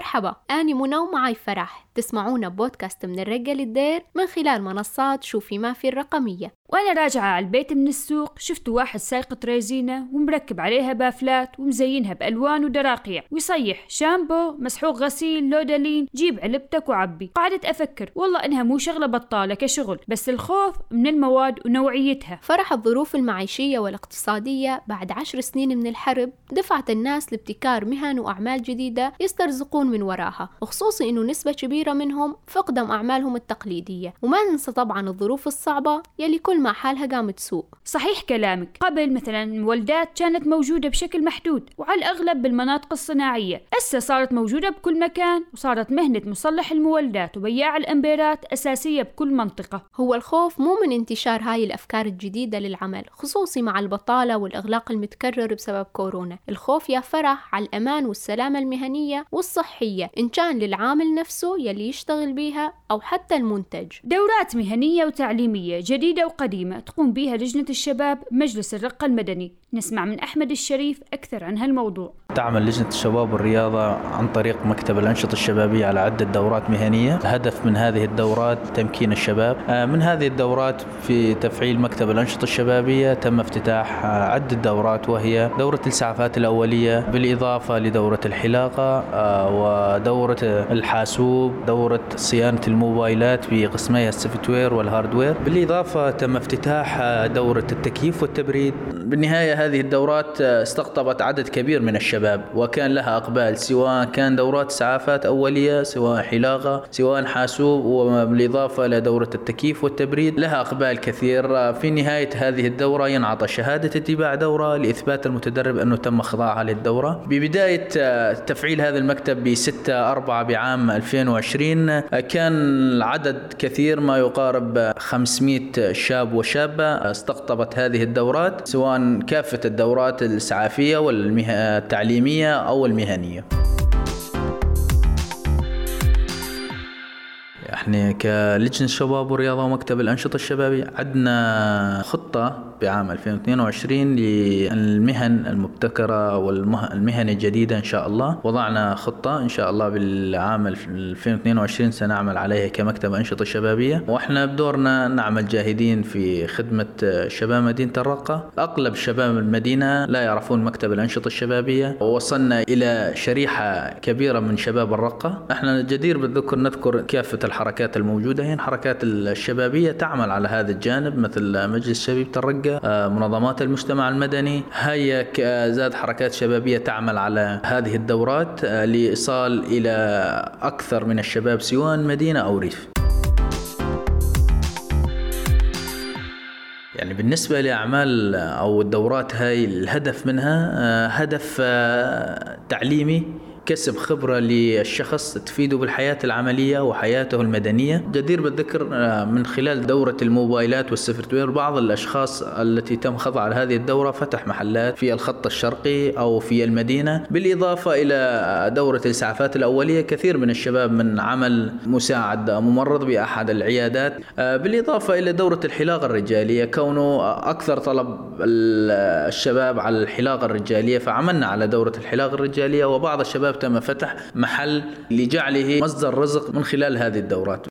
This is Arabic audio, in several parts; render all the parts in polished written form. مرحبا، أنا منى ومعاي فرح. تسمعونا بودكاست من الرقة للدير من خلال منصات شوفي ما في الرقمية. وأنا راجعة على البيت من السوق شفت واحد سايق ريزينة ومركب عليها بافلات ومزينها بألوان ودراقيع ويصيح شامبو، مسحوق غسيل، لودالين، جيب علبتك وعبي. قعدت أفكر والله إنها مو شغلة بطالة كشغل، بس الخوف من المواد ونوعيتها. فرح الظروف المعيشية والاقتصادية بعد 10 سنين من الحرب دفعت الناس لابتكار مهن وأعمال جديدة يسترزقون من وراها، وخصوصي إنه نسبة كبيرة منهم فقدم أعمالهم التقليدية. وما ننسى طبعا الظروف الصعبة يلي كل ما حالها قامت تسوق. صحيح كلامك، قبل مثلا المولدات كانت موجودة بشكل محدود وعلى الأغلب بالمناطق الصناعية، هسه صارت موجودة بكل مكان وصارت مهنة مصلح المولدات وبياع الأمبيرات أساسية بكل منطقة. هو الخوف مو من انتشار هاي الأفكار الجديدة للعمل، خصوصي مع البطالة والإغلاق المتكرر بسبب كورونا. الخوف يا فرح على الأمان والسلامة المهنية والصحية إن كان للعامل نفسه يلي يشتغل بيها أو حتى المنتج. دورات مهنية وتعليمية جديدة وقديمة تقوم بيها لجنة الشباب مجلس الرقة المدني، نسمع من أحمد الشريف أكثر عن هالموضوع. تعمل لجنة الشباب والرياضة عن طريق مكتب الأنشطة الشبابية على عدة دورات مهنية. الهدف من هذه الدورات تمكين الشباب. من هذه الدورات في تفعيل مكتب الأنشطة الشبابية تم افتتاح عدة دورات، وهي دورة الإسعافات الأولية بالإضافة لدورة الحلاقة ودورة الحاسوب، دورة صيانة الموبايلات بقسميها السوفتوير والهاردوير، بالإضافة تم افتتاح دورة التكييف والتبريد. بالنهاية هذه الدورات استقطبت عدد كبير من الشباب وكان لها أقبال، سواء كان دورات إسعافات أولية، سواء حلاقة، سواء حاسوب، وبالإضافة لدورة التكييف والتبريد لها أقبال كثير. في نهاية هذه الدورة ينعطى شهادة اتباع دورة لإثبات المتدرب أنه تم خضاعها للدورة. ببداية تفعيل هذا المكتب ب6/4 بعام 2020 كان العدد كثير، ما يقارب 500 شاب وشابة استقطبت هذه الدورات، سواء كافة الدورات الإسعافية والتعليمية أو المهنية. احنا كلجنة الشباب والرياضة ومكتب الأنشطة الشبابية عندنا خطة بعام 2022 للمهن المبتكرة والمهن الجديدة إن شاء الله. وضعنا خطة إن شاء الله بالعام 2022 سنعمل عليها كمكتب أنشطة شبابية، وإحنا بدورنا نعمل جاهدين في خدمة شباب مدينة الرقة. أغلب شباب المدينة لا يعرفون مكتب الأنشطة الشبابية، ووصلنا إلى شريحة كبيرة من شباب الرقة. إحنا الجدير بالذكر نذكر كافة الحركات الموجودة، هي الحركات الشبابية تعمل على هذا الجانب، مثل مجلس شبيب الرقة، منظمات المجتمع المدني، هي زاد حركات شبابية تعمل على هذه الدورات لإيصال إلى أكثر من الشباب سواء مدينة أو ريف. يعني بالنسبة لأعمال أو الدورات هاي الهدف منها هدف تعليمي، كسب خبرة للشخص تفيده بالحياة العملية وحياته المدنية. جدير بالذكر من خلال دورة الموبايلات والسوفتوير بعض الأشخاص التي تم خضع لهذه الدورة فتح محلات في الخط الشرقي أو في المدينة. بالإضافة إلى دورة الإسعافات الأولية كثير من الشباب من عمل مساعد ممرض بأحد العيادات. بالإضافة إلى دورة الحلاقة الرجالية، كونه أكثر طلب الشباب على الحلاقة الرجالية فعملنا على دورة الحلاقة الرجالية، وبعض الشباب تم فتح محل لجعله مصدر رزق من خلال هذه الدورات.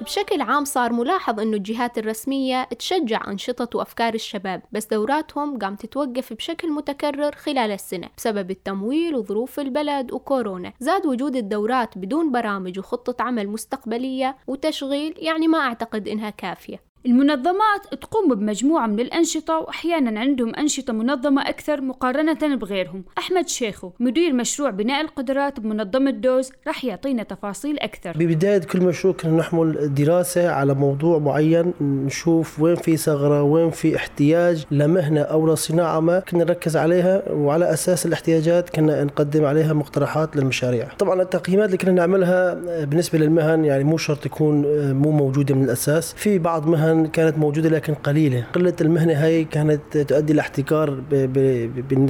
بشكل عام صار ملاحظ أنه الجهات الرسمية تشجع أنشطة وأفكار الشباب، بس دوراتهم قام تتوقف بشكل متكرر خلال السنة بسبب التمويل وظروف البلد وكورونا. زاد وجود الدورات بدون برامج وخطة عمل مستقبلية وتشغيل، يعني ما أعتقد أنها كافية. المنظمات تقوم بمجموعة من الأنشطة وأحياناً عندهم أنشطة منظمة أكثر مقارنة بغيرهم. أحمد شيخو مدير مشروع بناء القدرات بمنظمة دوز راح يعطينا تفاصيل أكثر. ببداية كل مشروع كنا نحمل دراسة على موضوع معين، نشوف وين في ثغرة، وين في احتياج لمهنة أو لصناعة ما، كنا نركز عليها، وعلى أساس الاحتياجات كنا نقدم عليها مقترحات للمشاريع. طبعاً التقييمات اللي كنا نعملها بالنسبة للمهن يعني مو شرط تكون مو موجودة من الأساس. في بعض مهن كانت موجودة لكن قليلة. قلة المهنة هاي كانت تؤدي لاحتكار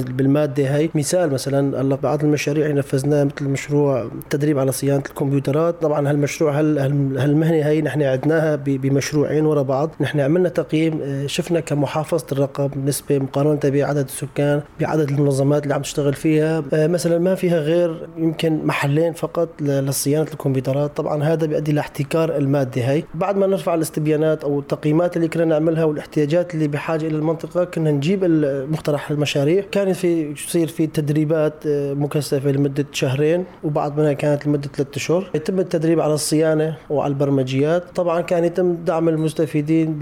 بالمادة هاي. مثال مثلا بعض المشاريع نفذناها مثل مشروع تدريب على صيانة الكمبيوترات. طبعا هالمشروع هالمهنة هاي نحن عدناها بمشروعين ورا بعض. نحن عملنا تقييم، شفنا كمحافظة الرقة بالنسبة مقارنة بعدد السكان بعدد المنظمات اللي عم تشتغل فيها، مثلا ما فيها غير يمكن محلين فقط لصيانة الكمبيوترات. طبعا هذا بيؤدي لاحتكار المادة هاي. بعد ما نرفع الاستبيانات أو التقييمات اللي كنا نعملها والاحتياجات اللي بحاجة إلى المنطقة، كنا نجيب مقترح المشاريع. كان يصير في تدريبات مكثفة لمدة شهرين وبعض منها كانت لمدة 3 أشهر. يتم التدريب على الصيانة وعلى البرمجيات. طبعا كان يتم دعم المستفيدين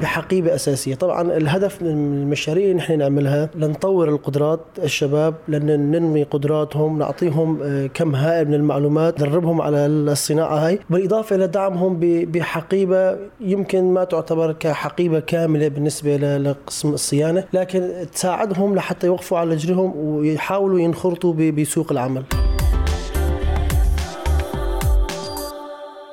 بحقيبة أساسية. طبعا الهدف من المشاريع نحن نعملها لنطور القدرات الشباب، لننمي قدراتهم، نعطيهم كم هائل من المعلومات، ندربهم على الصناعة هاي، بالإضافة إلى دعمهم بحقيبة يمكن ما تعتبر كحقيبة كاملة بالنسبة لقسم الصيانة، لكن تساعدهم لحتى يوقفوا على رجلهم ويحاولوا ينخرطوا بسوق العمل.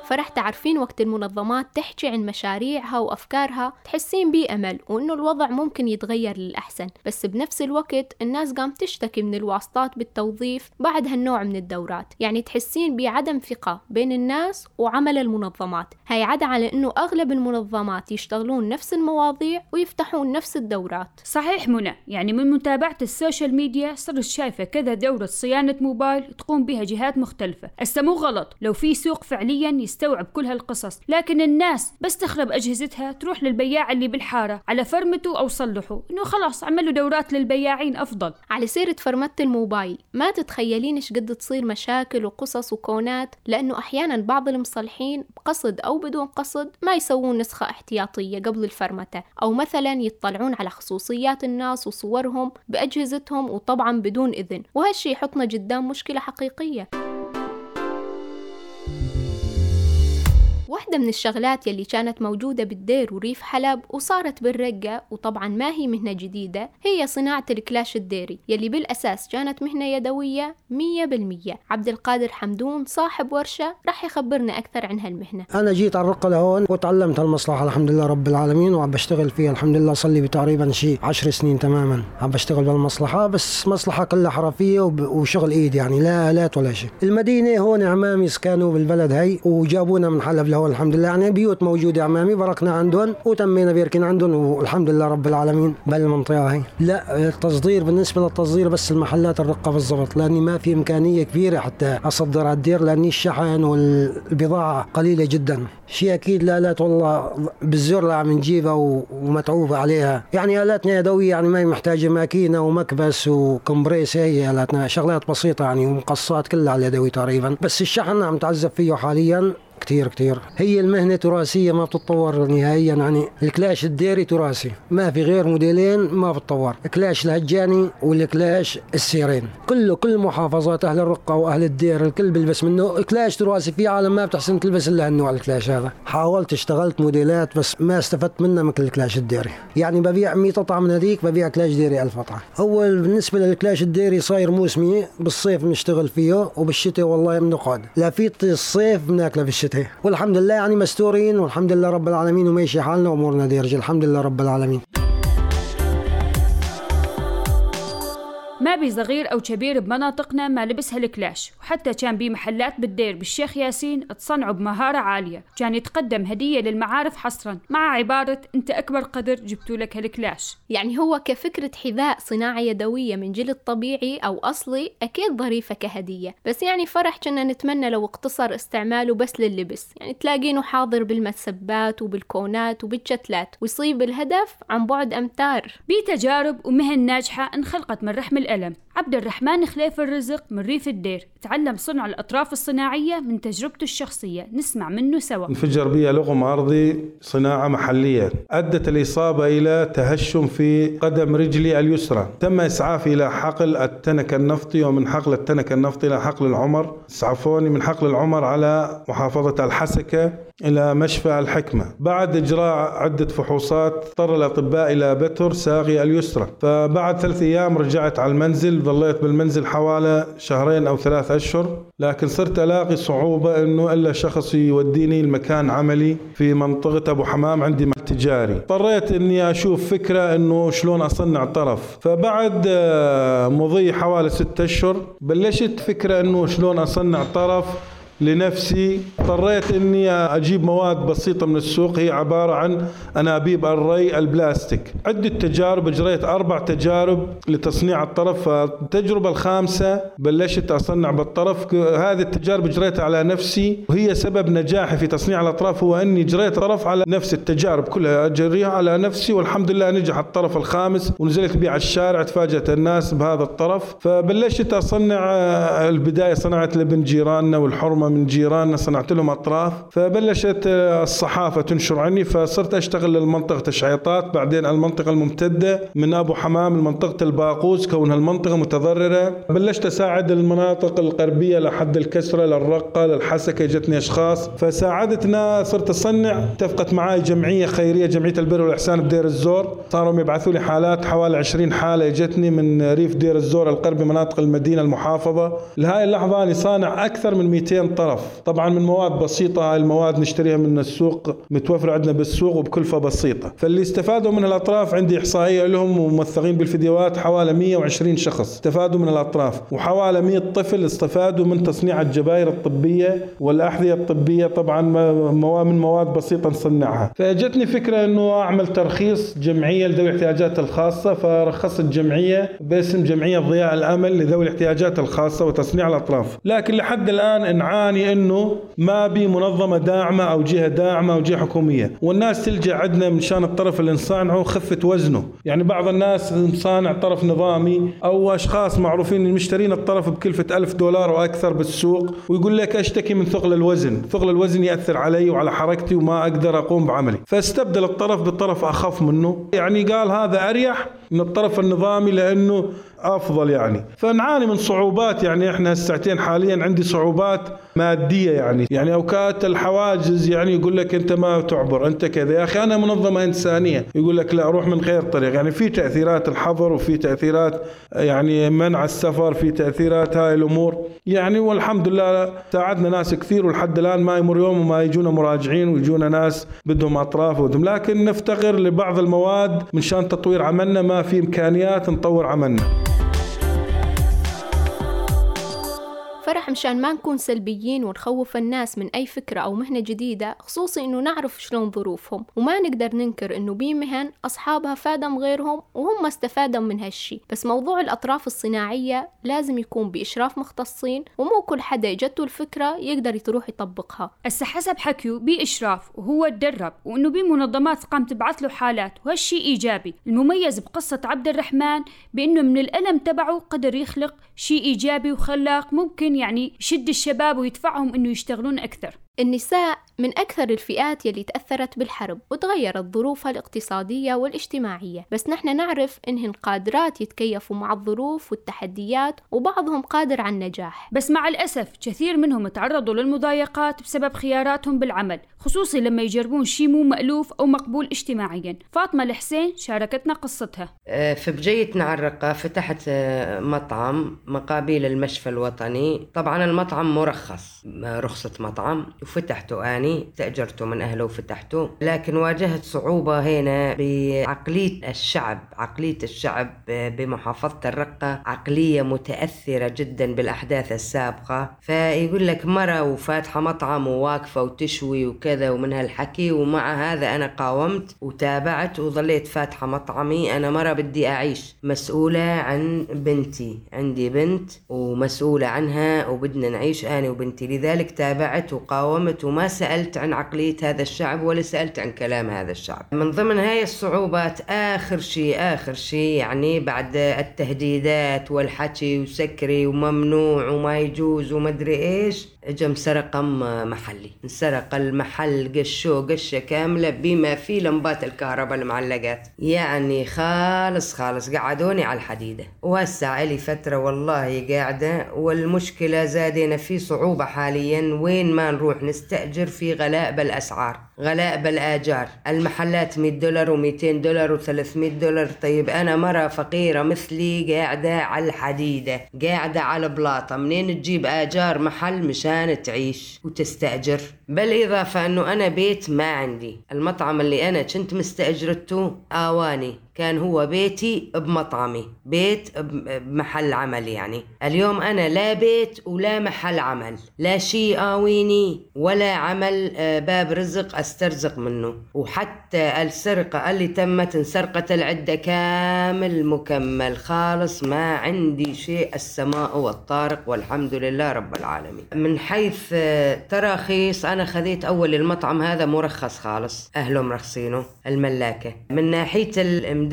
فرح تعرفين وقت المنظمات تحكي عن مشاريعها وأفكارها تحسين بأمل وأنه الوضع ممكن يتغير للأحسن، بس بنفس الوقت الناس قام تشتكي من الواسطات بالتوظيف بعد هالنوع من الدورات. يعني تحسين بعدم ثقة بين الناس وعمل المنظمات. هاي عادة على أنه أغلب المنظمات يشتغلون نفس المواضيع ويفتحون نفس الدورات. صحيح منى، يعني من متابعة السوشيال ميديا صرت شايفة كذا دورة صيانة موبايل تقوم بها جهات مختلفة. مو غلط لو في سوق فعليا يستوعب كل هالقصص، لكن الناس بس تخرب أجهزتها تروح للبياع اللي بالحارة على فرمته أو صلحه، إنه خلاص عملوا دورات للبياعين أفضل. على سيرة فرمة الموبايل، ما تتخيلين إيش قد تصير مشاكل وقصص وكونات، لأنه أحيانا بعض المصلحين بقصد أو بدون قصد ما يسوون نسخة احتياطية قبل الفرمتة، أو مثلا يطلعون على خصوصيات الناس وصورهم بأجهزتهم وطبعا بدون إذن، وهالشي يحطنا قدام مشكلة حقيقية. واحدة من الشغلات يلي كانت موجودة بالدير وريف حلب وصارت بالرقة، وطبعا ما هي مهنة جديدة، هي صناعة الكلاش الديري يلي بالأساس كانت مهنة يدوية 100%. عبد القادر حمدون صاحب ورشة راح يخبرنا أكثر عن هالمهنة. أنا جيت على الرقة لهون وتعلمت هالمصلحة الحمد لله رب العالمين، وعم بشتغل فيها الحمد لله صلي بتقريبا شيء 10 سنين تماما عم بشتغل بالمصلحة، بس مصلحة كلها حرفية وشغل إيد، يعني لا آلات ولا شيء. المدينة هون عمامي سكانوا بالبلد هاي وجابونا من حلب لهون الحمد لله، يعني بيوت موجودة عمامي بركنا عندهم وتمينا بيركن عندهم والحمد لله رب العالمين. بالمنطقة هاي لا التصدير، بالنسبة للتصدير بس المحلات الرقة بالضبط، لأني ما في إمكانية كبيرة حتى أصدر على الدير، لأني الشحن والبضاعة قليلة جدا. شيء أكيد الآلات والله بالزر عم نجيبها ومتعوبة عليها، يعني آلاتنا يدوية، يعني ما محتاجة ماكينة ومكبس وكمبريس، هي آلاتنا شغلات بسيطة يعني، ومقصات كلها على يدوي تقريبا. بس الشحن عم تعزف فيه حاليا كتير. هي المهنة تراثية ما بتتطور نهائيا، يعني الكلاش الديري تراثي ما في غير موديلين ما بتطور، الكلاش الهجاني والكلاش السيرين، كل محافظات أهل الرقة وأهل الدير الكل بلبس منه كلاش تراثي. في عالم ما بتحسن تلبس إلا هالنوع الكلاش هذا. حاولت اشتغلت موديلات بس ما استفدت منها مثل الكلاش الديري، يعني ببيع 100 قطعة من هذيك ببيع كلاش ديري 1000 قطعة. هو بالنسبة للكلاش الديري صاير موسمي، بالصيف بنشتغل فيه وبالشتاء والله بنقعد لا في الصيف بناكله بالشتاء، والحمد لله يعني مستورين والحمد لله رب العالمين وماشي حالنا وامورنا ديرج الحمد لله رب العالمين. ما بي صغير أو كبير بمناطقنا ما لبسها الكلاش، وحتى كان بي محلات بالدير بالشيخ ياسين تصنعوا بمهارة عالية، كان يتقدم هدية للمعارف حصرا مع عبارة أنت أكبر قدر جبتوا لك هالكلاش. يعني هو كفكرة حذاء صناعة يدوية من جلد طبيعي أو أصلي أكيد ظريفة كهدية، بس يعني فرح كنا نتمنى لو اقتصر استعماله بس لللبس، يعني تلاقينه حاضر بالمسبات وبالكونات وبالشتلات ويصيب الهدف عن بعد أمتار. بتجارب ومهن ناجحة انخلقت من رحم الألم. عبد الرحمن خلايف الرزق من ريف الدير تعلم صنع الأطراف الصناعية من تجربته الشخصية، نسمع منه سوا. انفجر بي لغم أرضي صناعة محلية أدت الإصابة إلى تهشم في قدم رجلي اليسرى، تم إسعافي إلى حقل التنكة النفطي، ومن حقل التنكة النفطي إلى حقل العمر، إسعافوني من حقل العمر على محافظة الحسكة إلى مشفى الحكمة. بعد إجراء عدة فحوصات اضطر الأطباء إلى بتر ساقي اليسرى، فبعد 3 أيام رجعت على المنزل. ظليت بالمنزل حوالي 2 أو 3 أشهر، لكن صرت ألاقي صعوبة إنه إلا شخص يوديني المكان عملي في منطقة أبو حمام، عندي محل تجاري. اضطريت إني أشوف فكرة إنه شلون أصنع طرف. فبعد مضي حوالي 6 أشهر بلشت فكرة إنه شلون أصنع طرف لنفسي. اضطريت اني اجيب مواد بسيطة من السوق، هي عبارة عن انابيب الري البلاستيك. عدة تجارب، اجريت 4 تجارب لتصنيع الطرف. التجربة الخامسة بلشت اصنع بالطرف. هذه التجارب اجريتها على نفسي، وهي سبب نجاحي في تصنيع الاطراف هو اني اجريت طرف على نفس التجارب كلها، اجريها على نفسي والحمد لله نجح الطرف الخامس، ونزلت بيه على الشارع تفاجأت الناس بهذا الطرف. فبلشت اصنع، البداية صنعت لابن جيراننا والحرمة من جيراننا، صنعت لهم أطراف. فبلشت الصحافة تنشر عني، فصرت أشتغل للمنطقة تشعيطات، بعدين المنطقة الممتدة من أبو حمام لمنطقة الباقوس كونها المنطقة متضررة. بلشت أساعد المناطق الغربية لحد الكسرة، للرقة، للحسكة، جتني أشخاص فساعدتنا. صرت أصنع، اتفقت معاي جمعية خيرية، جمعية البر والإحسان بديرالزور، صاروا يبعثوا لي حالات، حوالي 20 حالة جتني من ريف ديرالزور القربي، مناطق المدينة المحافظة. لهاي اللحظة أنا صانع أكثر من 200 طرف، طبعا من مواد بسيطة. هاي المواد نشتريها من السوق، متوفرة عندنا بالسوق وبكلفة بسيطة. فاللي استفادوا من الأطراف عندي إحصائية لهم وموثقين بالفيديوهات، حوالي 120 شخص استفادوا من الأطراف، وحوالي 100 طفل استفادوا من تصنيع الجباير الطبية والأحذية الطبية، طبعا من مواد بسيطة نصنعها. فأجتني فكرة أنه أعمل ترخيص جمعية لذوي الاحتياجات الخاصة، فرخصت جمعية باسم جمعية ضياع الامل لذوي الاحتياجات الخاصة وتصنيع الأطراف. لكن لحد الآن نعاني انه ما بي منظمه داعمه او جهه داعمه او جهه حكوميه، والناس تلجا عندنا من شان الطرف اللي نصانعه خفه وزنه. يعني بعض الناس مصانع طرف نظامي او اشخاص معروفين مشترين الطرف بكلفه $1000 واكثر بالسوق، ويقول لك اشتكي من ثقل الوزن، ثقل الوزن ياثر علي وعلى حركتي وما اقدر اقوم بعملي. فاستبدل الطرف بالطرف اخف منه، يعني قال هذا اريح من الطرف النظامي لانه افضل. يعني فنعاني من صعوبات، يعني احنا الساعتين حاليا عندي صعوبات مادية، يعني أوقات الحواجز يعني يقول لك أنت ما تعبر، أنت كذا. يا أخي أنا منظمة إنسانية، يقول لك لا روح من غير طريق. يعني في تأثيرات الحظر، وفي تأثيرات يعني منع السفر، في تأثيرات هاي الأمور يعني. والحمد لله ساعدنا ناس كثير، ولحد الآن ما يمر يوم وما يجونا مراجعين ويجونا ناس بدهم أطراف ودهم. لكن نفتقر لبعض المواد من شان تطوير عملنا، ما في إمكانيات نطور عملنا. فرح مشان ما نكون سلبيين ونخوف الناس من أي فكرة أو مهنة جديدة، خصوصي إنه نعرف شلون ظروفهم، وما نقدر ننكر إنه بمهن أصحابها فادم غيرهم وهم استفادوا من هالشي. بس موضوع الأطراف الصناعية لازم يكون بإشراف مختصين، ومو كل حدا جته الفكرة يقدر يروح يطبقها. هسه حسب حكيو بإشراف، وهو تدرب، وإنه بمنظمات قام تبعث له حالات، وهالشي إيجابي. المميز بقصة عبد الرحمن بإنه من الألم تبعه قدر يخلق شيء إيجابي وخلاق، ممكن يعني يشد الشباب ويدفعهم إنه يشتغلون أكثر. النساء من أكثر الفئات يلي تأثرت بالحرب وتغيرت ظروفها الاقتصادية والاجتماعية، بس نحن نعرف إنهن قادرات يتكيفوا مع الظروف والتحديات، وبعضهم قادر على النجاح. بس مع الأسف كثير منهم تعرضوا للمضايقات بسبب خياراتهم بالعمل، خصوصي لما يجربون شيء مو مألوف أو مقبول اجتماعيا. فاطمة الحسين شاركتنا قصتها. في بدايتنا على الرقة فتحت مطعم مقابل المشفى الوطني. طبعا المطعم مرخص، رخصة مطعم، وفتحته آني، تأجرته من أهله وفتحته. لكن واجهت صعوبة هنا بعقلية الشعب. عقلية الشعب بمحافظة الرقة عقلية متأثرة جدا بالأحداث السابقة. فيقول لك مرة وفاتحة مطعم وواقفة وتشوي وكذا ومن هالحكي. ومع هذا أنا قاومت وتابعت وظليت فاتحة مطعمي. أنا مرة بدي أعيش، مسؤولة عن بنتي، عندي بنت ومسؤولة عنها وبدنا نعيش أنا وبنتي. لذلك تابعت وقاومت وما سألت عن عقلية هذا الشعب ولا سألت عن كلام هذا الشعب. من ضمن هاي الصعوبات آخر شيء يعني بعد التهديدات والحكي وسكري وممنوع وما يجوز ومدري إيش، جم سرق محلي، انسرق المحل قشة كاملة بما فيه لمبات الكهرباء المعلقات، يعني خالص قعدوني على الحديدة. وهسه لي فترة والله قاعدة، والمشكلة زادنا في صعوبة حاليا، وين ما نروح نستأجر في غلاء بالأسعار، غلاء بالآجار، المحلات $100 و$200 و$300. طيب أنا مرة فقيرة مثلي قاعدة على الحديدة، قاعدة على بلاطة، منين تجيب آجار محل مشان تعيش وتستأجر؟ بالإضافة أنه أنا بيت ما عندي، المطعم اللي أنا كنت مستأجرته آواني، كان هو بيتي بمطعمي، بيت بمحل عمل يعني. اليوم أنا لا بيت ولا محل عمل، لا شيء آويني ولا عمل باب رزق أسترزق منه. وحتى السرقة اللي تمت انسرقت العدة كامل مكمل خالص، ما عندي شيء، السماء والطارق والحمد لله رب العالمين. من حيث تراخيص أنا خذيت أول المطعم هذا مرخص خالص، أهله مرخصينه الملاكة. من ناحية الإمدادات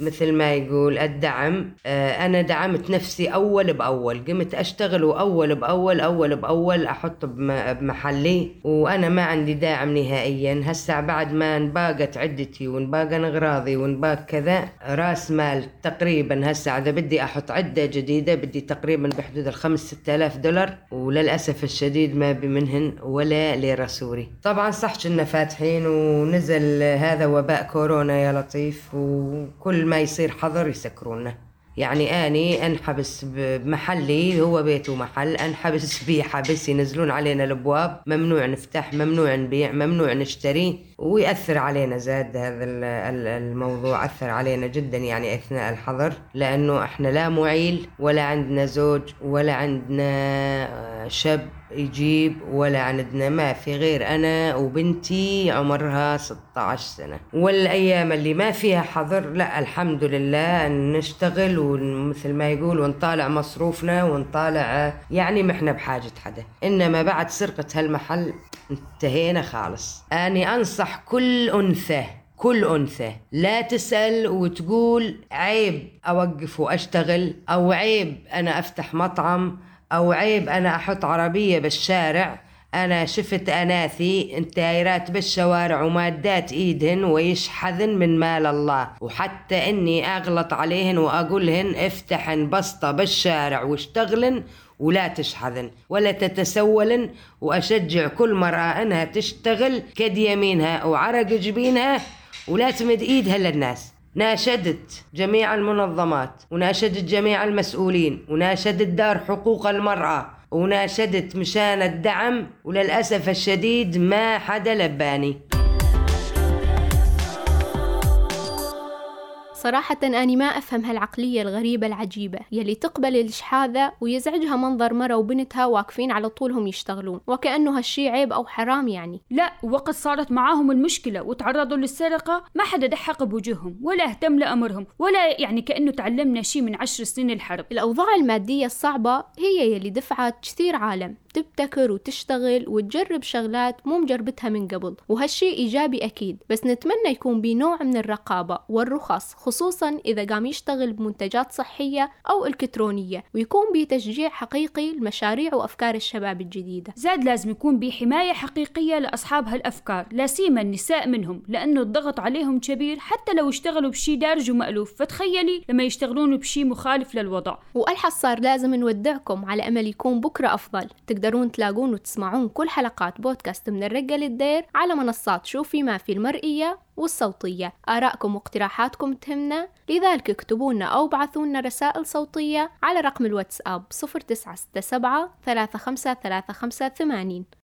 مثل ما يقول الدعم، أنا دعمت نفسي أول بأول، قمت أشتغل وأول بأول أول بأول أحط بمحلي، وأنا ما عندي داعم نهائيا. هسا بعد ما انباقت عدتي وانباق أغراضي وانباق كذا راس مال تقريبا، هسا إذا بدي أحط عدة جديدة بدي تقريبا بحدود $5,000-6,000، وللأسف الشديد ما بمنهن ولا ليرة سوري. طبعا صح كنا فاتحين ونزل هذا وباء كورونا يا لطيف، وكل ما يصير حظر يسكرونا. يعني أني أنحبس بمحلي، هو بيت ومحل، أنحبس بيه حبس، ينزلون علينا الأبواب، ممنوع نفتح، ممنوع نبيع، ممنوع نشتري، ويأثر علينا زاد هذا الموضوع، أثر علينا جدا يعني أثناء الحظر، لأنه إحنا لا معيل ولا عندنا زوج ولا عندنا شاب يجيب، ولا عندنا، ما في غير أنا وبنتي عمرها 16 سنة. والأيام اللي ما فيها حظر لا الحمد لله نشتغل، ومثل ما يقول ونطالع مصروفنا ونطالع، يعني ما إحنا بحاجة حدا. إنما بعد سرقة هالمحل انتهينا خالص. أنا أنصح كل أنثى لا تسأل وتقول عيب أوقف وأشتغل، أو عيب أنا أفتح مطعم، أو عيب أنا أحط عربية بالشارع. أنا شفت أناثي انتايرات بالشوارع ومادات إيدهن ويشحذن من مال الله، وحتى إني أغلط عليهن وأقولهن افتحن بسطة بالشارع واشتغلن ولا تشحذن ولا تتسولن، وأشجع كل مرأة أنها تشتغل كد يمينها وعرق جبينها ولا تمد إيدها للناس. ناشدت جميع المنظمات، وناشدت جميع المسؤولين، وناشدت دار حقوق المرأة، وناشدت مشان الدعم، وللأسف الشديد ما حدا لباني. صراحة أنا ما أفهم هالعقلية الغريبة العجيبة يلي تقبل الإشحاذة ويزعجها منظر مرة وبنتها واقفين على طولهم يشتغلون، وكأنه هالشي عيب أو حرام يعني. لا، وقت صارت معاهم المشكلة وتعرضوا للسرقة ما حدا دحق بوجههم ولا اهتم لأمرهم، ولا يعني كأنه تعلمنا شي من 10 سنين الحرب. الأوضاع المادية الصعبة هي يلي دفعت كثير عالم تبتكر وتشتغل وتجرب شغلات مو مجربتها من قبل، وهالشي إيجابي أكيد، بس نتمنى يكون بنوع من الرقابة والرخص، خصوصا إذا قام يشتغل بمنتجات صحية أو إلكترونية، ويكون بتشجيع حقيقي لمشاريع وأفكار الشباب الجديدة. زاد لازم يكون بحماية حقيقية لأصحاب هالأفكار، لا سيما النساء منهم، لأنه الضغط عليهم كبير حتى لو اشتغلوا بشي دارج ومألوف، فتخيلي لما يشتغلون بشي مخالف للوضع. والحص صار لازم نودعكم على أمل يكون بكرة أفضل. تقدرون تلاقون وتسمعون كل حلقات بودكاست من الرقة للدير على منصات شوفي ما في المرئية والصوتية. آراءكم واقتراحاتكم تهمنا، لذلك اكتبوا لنا أو بعثوا لنا رسائل صوتية على رقم الواتساب 0967 35358.